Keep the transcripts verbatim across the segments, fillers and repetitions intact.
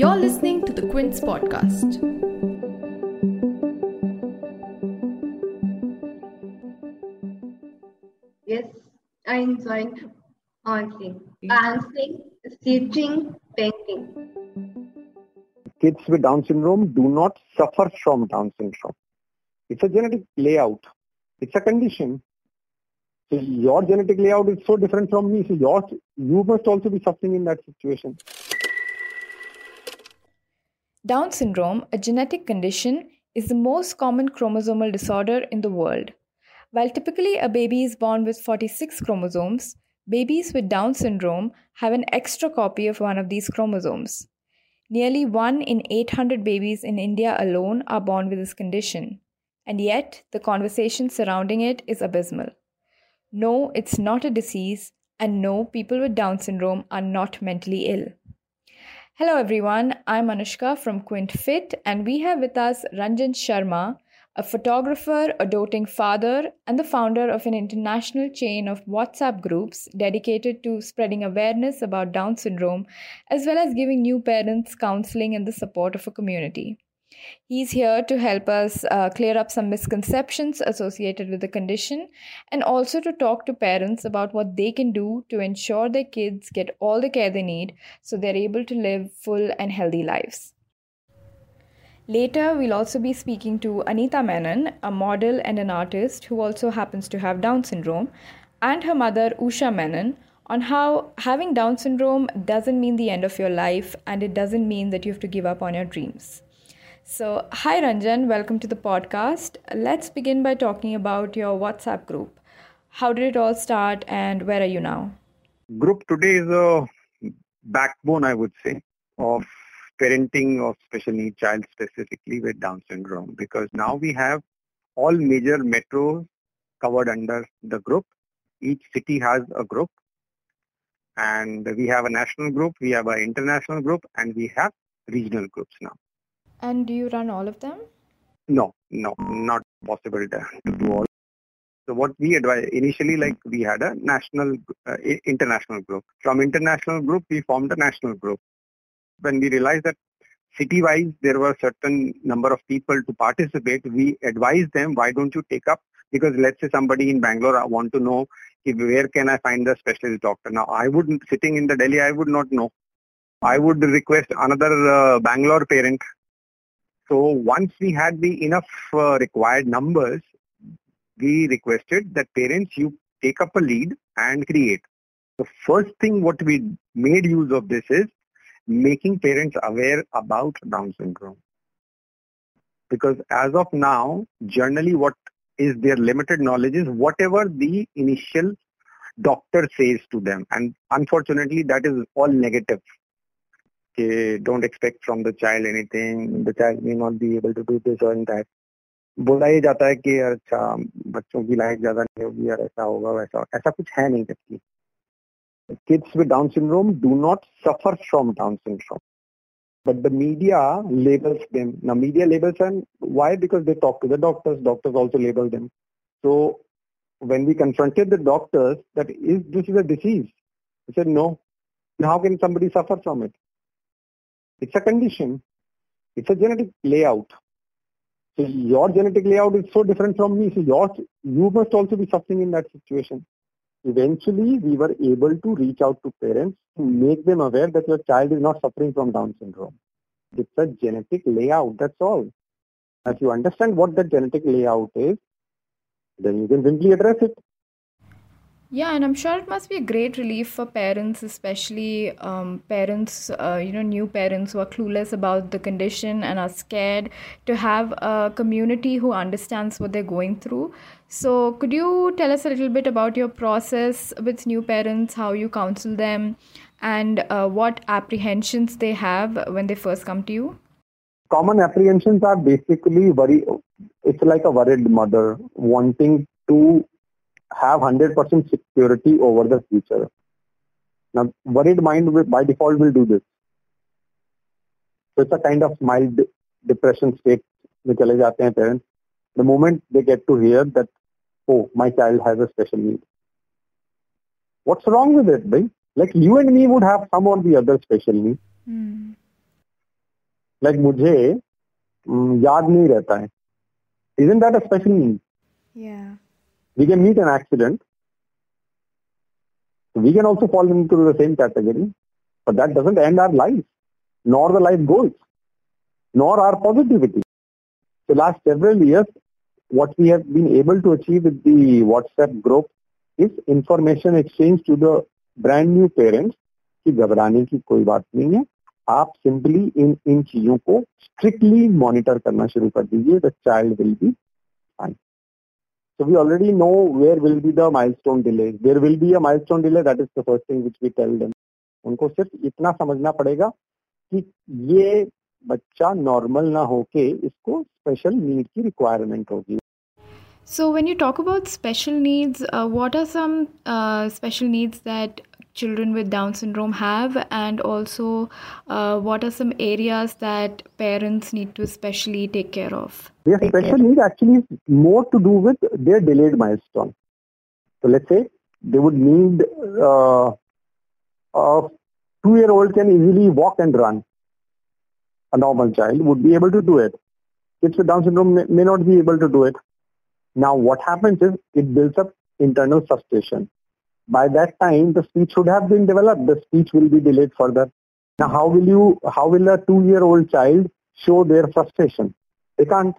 You're listening to the Quince podcast. Yes, I enjoy all things. Dancing, stitching, painting. Kids with Down syndrome do not suffer from Down syndrome. It's a genetic layout. It's a condition. So your genetic layout is so different from me. So yours, you must also be suffering in that situation. Down syndrome, a genetic condition, is the most common chromosomal disorder in the world. While typically a baby is born with forty-six chromosomes, babies with Down syndrome have an extra copy of one of these chromosomes. Nearly one in eight hundred babies in India alone are born with this condition. And yet, the conversation surrounding it is abysmal. No, it's not a disease, and no, people with Down syndrome are not mentally ill. Hello everyone, I'm Anushka from QuintFit, and we have with us Ranjan Sharma, a photographer, a doting father, and the founder of an international chain of WhatsApp groups dedicated to spreading awareness about Down syndrome, as well as giving new parents counseling and the support of a community. He's here to help us uh, clear up some misconceptions associated with the condition and also to talk to parents about what they can do to ensure their kids get all the care they need so they're able to live full and healthy lives. Later, we'll also be speaking to Anita Menon, a model and an artist who also happens to have Down syndrome, and her mother, Usha Menon, on how having Down syndrome doesn't mean the end of your life and it doesn't mean that you have to give up on your dreams. So, hi Ranjan, welcome to the podcast. Let's begin by talking about your WhatsApp group. How did it all start and where are you now? Group today is a backbone, I would say, of parenting of special needs child specifically with Down syndrome, because now we have all major metros covered under the group. Each city has a group and we have a national group, we have an international group, and we have regional groups now. And do you run all of them? No, no, not possible to, to do all. So what we advise, initially like we had a national, uh, international group. From international group, we formed a national group. When we realized that city-wise, there were certain number of people to participate, we advised them, why don't you take up? Because let's say somebody in Bangalore, I want to know if where can I find the specialist doctor. Now, I wouldn't, sitting in the Delhi, I would not know. I would request another uh, Bangalore parent. So once we had the enough uh, required numbers, we requested that parents, you take up a lead and create. The first thing what we made use of this is making parents aware about Down syndrome. Because as of now, generally what is their limited knowledge is whatever the initial doctor says to them. And unfortunately, that is all negative. Okay, don't expect from the child anything. The child may not be able to do this or that. बोला ये जाता है कि अच्छा बच्चों की life ज़्यादा नहीं होगी और ऐसा होगा वैसा ऐसा कुछ है नहीं जबकि kids with Down syndrome do not suffer from Down syndrome, but the media labels them. Now media labels them why? Because they talk to the doctors. Doctors also label them. So when we confronted the doctors that is this is a disease, they said no. How can somebody suffer from it? It's a condition. It's a genetic layout. So your genetic layout is so different from me. So yours, you must also be suffering in that situation. Eventually, we were able to reach out to parents to make them aware that your child is not suffering from Down syndrome. It's a genetic layout. That's all. If you understand what that genetic layout is, then you can simply address it. Yeah, and I'm sure it must be a great relief for parents, especially um, parents, uh, you know, new parents who are clueless about the condition and are scared, to have a community who understands what they're going through. So could you tell us a little bit about your process with new parents, how you counsel them, and uh, what apprehensions they have when they first come to you? Common apprehensions are basically worry. It's like a worried mother wanting to have one hundred percent security over the future. Now, worried mind will, by default will do this. So it's a kind of mild depression state. The moment they get to hear that, oh, my child has a special need. What's wrong with it, bhai? Like you and me would have some or the other special needs. Hmm. Like मुझे याद नहीं रहता है. Isn't that a special need? Yeah. We can meet an accident. We can also fall into the same category. But that doesn't end our life, nor the life goals, nor our positivity. The last several years, what we have been able to achieve with the WhatsApp group is information exchange to the brand new parents कि घबराने की कोई बात नहीं है. आप simply इन इन चीजों को strictly monitor करना शुरू कर दीजिए. The child will be fine. So we already know where will be the milestone delay. There will be a milestone delay. That is the first thing which we tell them. उनको सिर्फ इतना समझना पड़ेगा कि ये बच्चा normal ना होके इसको special need की requirement होगी. So when you talk about special needs, uh, what are some uh, special needs that children with Down syndrome have, and also uh, what are some areas that parents need to especially take care of? Their special need actually is more to do with their delayed milestone. So let's say they would need uh, a two-year-old can easily walk and run. A normal child would be able to do it. Kids with Down syndrome may, may not be able to do it. Now what happens is it builds up internal frustration. By that time the speech should have been developed. The speech will be delayed further. Now how will you, how will a two-year-old child show their frustration? They can't,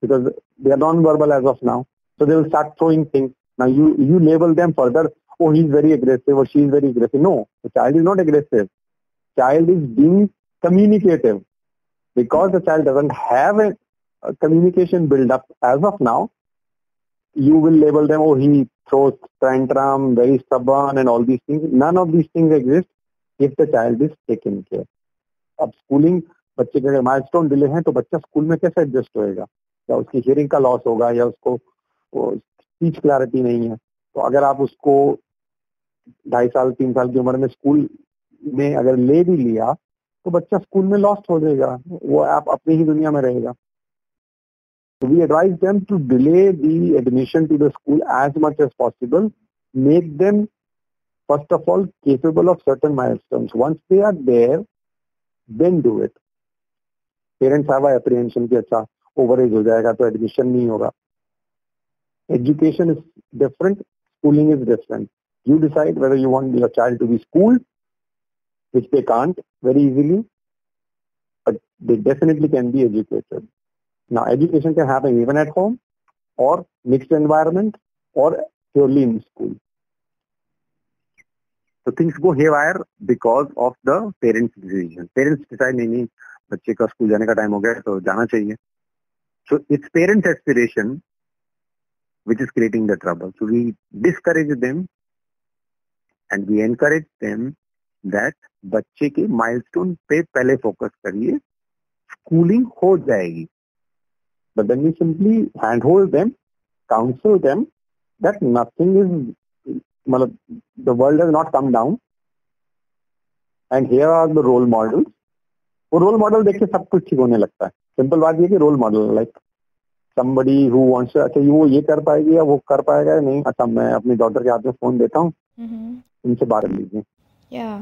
because they are non-verbal as of now. So they will start throwing things. Now you, you label them further, oh he is very aggressive or she is very aggressive. No, the child is not aggressive. Child is being communicative. Because the child doesn't have a, a communication build up as of now, you will label them, oh, he throws tantrum, very stubborn and all these things. None of these things exist if the child is taken care. अब schooling, बच्चे के milestone delay हैं तो बच्चा school में कैसे adjust होएगा? या उसकी hearing का loss होगा या उसको speech clarity नहीं है. तो अगर आप उसको ढाई साल, तीन साल की उम्र में स्कूल में अगर ले भी लिया तो बच्चा स्कूल में lost हो जाएगा. वो आप अपनी ही दुनिया में रहेगा. So we advise them to delay the admission to the school as much as possible. Make them, first of all, capable of certain milestones. Once they are there, then do it. Parents have an apprehension that अच्छा overage हो जाएगा तो admission नहीं होगा. Education is different. Schooling is different. You decide whether you want your child to be schooled, which they can't very easily, but they definitely can be educated. Now, education can happen even at home or mixed environment or purely in school. So things go haywire because of the parents' decision. Parents decide, no, no, बच्चे का school जाने का time हो गया तो जाना चाहिए. So it's parents' aspiration which is creating the trouble. So we discourage them and we encourage them that बच्चे के milestone पे पहले focus करिए, schooling हो जाएगी. But then we simply handhold them, counsel them that nothing is, the world has not come down. And here are the role models. वो role model देख के सब कुछ ठीक होने लगता है. Simple बात ये कि role model like somebody who wants to, अच्छा वो ये कर पाएगी या वो कर पाएगा नहीं, अच्छा मैं अपनी daughter के हाथ में phone देता हूँ, इनसे बात लीजिए. Yeah.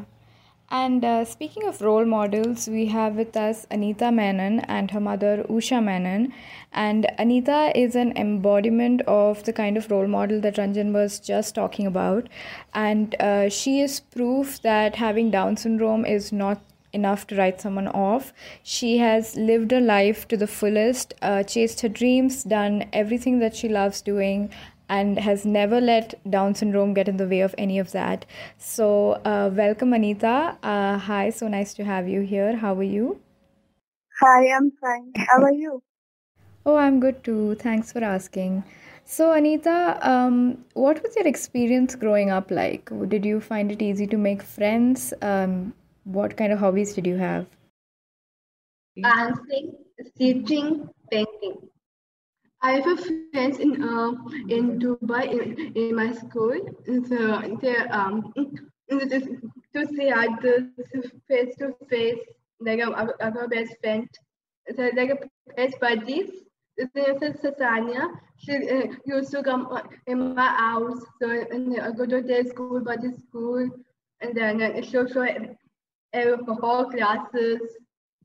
And uh, speaking of role models, we have with us Anita Menon and her mother Usha Menon. And Anita is an embodiment of the kind of role model that Ranjan was just talking about. And uh, she is proof that having Down syndrome is not enough to write someone off. She has lived her life to the fullest, uh, chased her dreams, done everything that she loves doing, and has never let Down syndrome get in the way of any of that. So, uh, welcome Anita. Uh, hi, so nice to have you here. How are you? Hi, I'm fine. How are you? Oh, I'm good too. Thanks for asking. So, Anita, um, what was your experience growing up like? Did you find it easy to make friends? Um, what kind of hobbies did you have? Dancing, stitching, painting. I have a friends in uh, in Dubai in, in my school. So they're um to see others face to face, like our, our best friend, so like a best buddies. Sassania, she uh, used to come in my house. So and I go to their school, buddy school, and then like, a social area for all classes,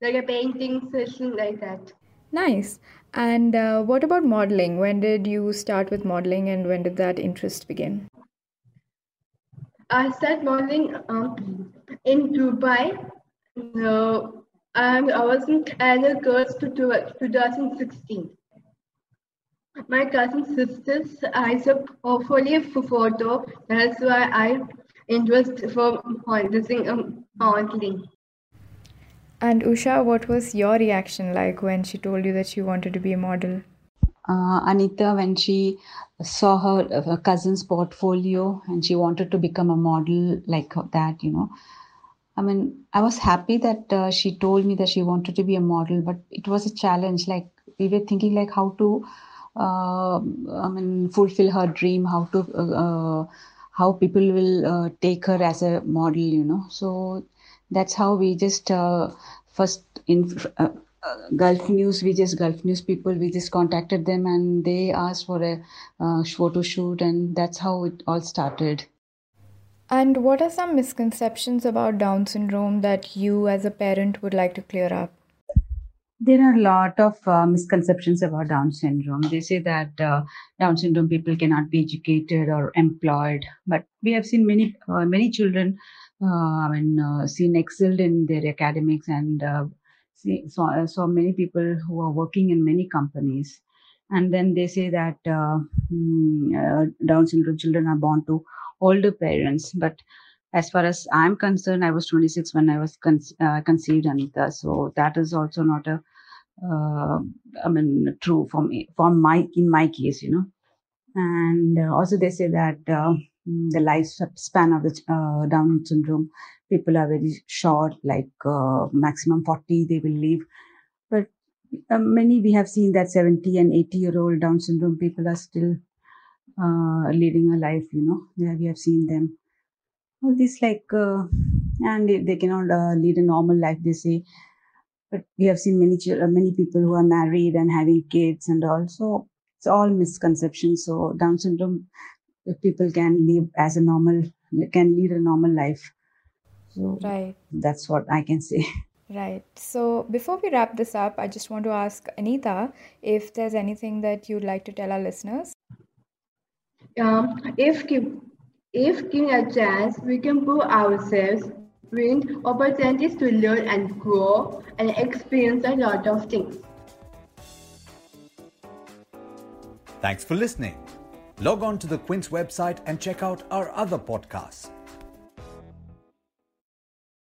like a painting session, like that. Nice. And uh, what about modeling? When did you start with modeling and when did that interest begin? I started modeling um, in Dubai. No, um, I was in Canada Girls to twenty sixteen. My cousin sisters, I saw portfolio photo. That's why I interested for modeling. modeling. And Usha, what was your reaction like when she told you that she wanted to be a model? Uh, Anita, when she saw her, her cousin's portfolio and she wanted to become a model like that, you know. I mean, I was happy that uh, she told me that she wanted to be a model, but it was a challenge. Like, we were thinking like how to, uh, I mean, fulfill her dream, how to, uh, uh, how people will uh, take her as a model, you know. So that's how we just uh, first in uh, uh, Gulf News, we just Gulf News people, we just contacted them and they asked for a uh, photo shoot, and that's how it all started. And what are some misconceptions about Down syndrome that you as a parent would like to clear up? There are a lot of uh, misconceptions about Down syndrome. They say that uh, Down syndrome people cannot be educated or employed, but we have seen many, uh, many children Uh, I mean, uh, seen excelled in their academics, and uh, see, saw, saw many people who are working in many companies. And then they say that uh, mm, uh, Down syndrome children are born to older parents. But as far as I'm concerned, I was twenty-six when I was con- uh, conceived, Anita. So that is also not a, uh, I mean, true for me, for my, in my case, you know. And uh, also they say that Uh, the lifespan of the uh, Down syndrome people are very short, like uh, maximum forty they will live. But uh, many, we have seen that seventy and eighty year old Down syndrome people are still uh, leading a life, you know. Yeah, we have seen them. All this like, uh, and they, they cannot uh, lead a normal life, they say. But we have seen many many people who are married and having kids and all. So it's all misconceptions. So Down syndrome people can live as a normal, can lead a normal life. So right. That's what I can say. Right. So before we wrap this up, I just want to ask Anita if there's anything that you'd like to tell our listeners. Um, if if given a chance, we can prove ourselves, bring opportunities to learn and grow and experience a lot of things. Thanks for listening. Log on to the Quince website and check out our other podcasts.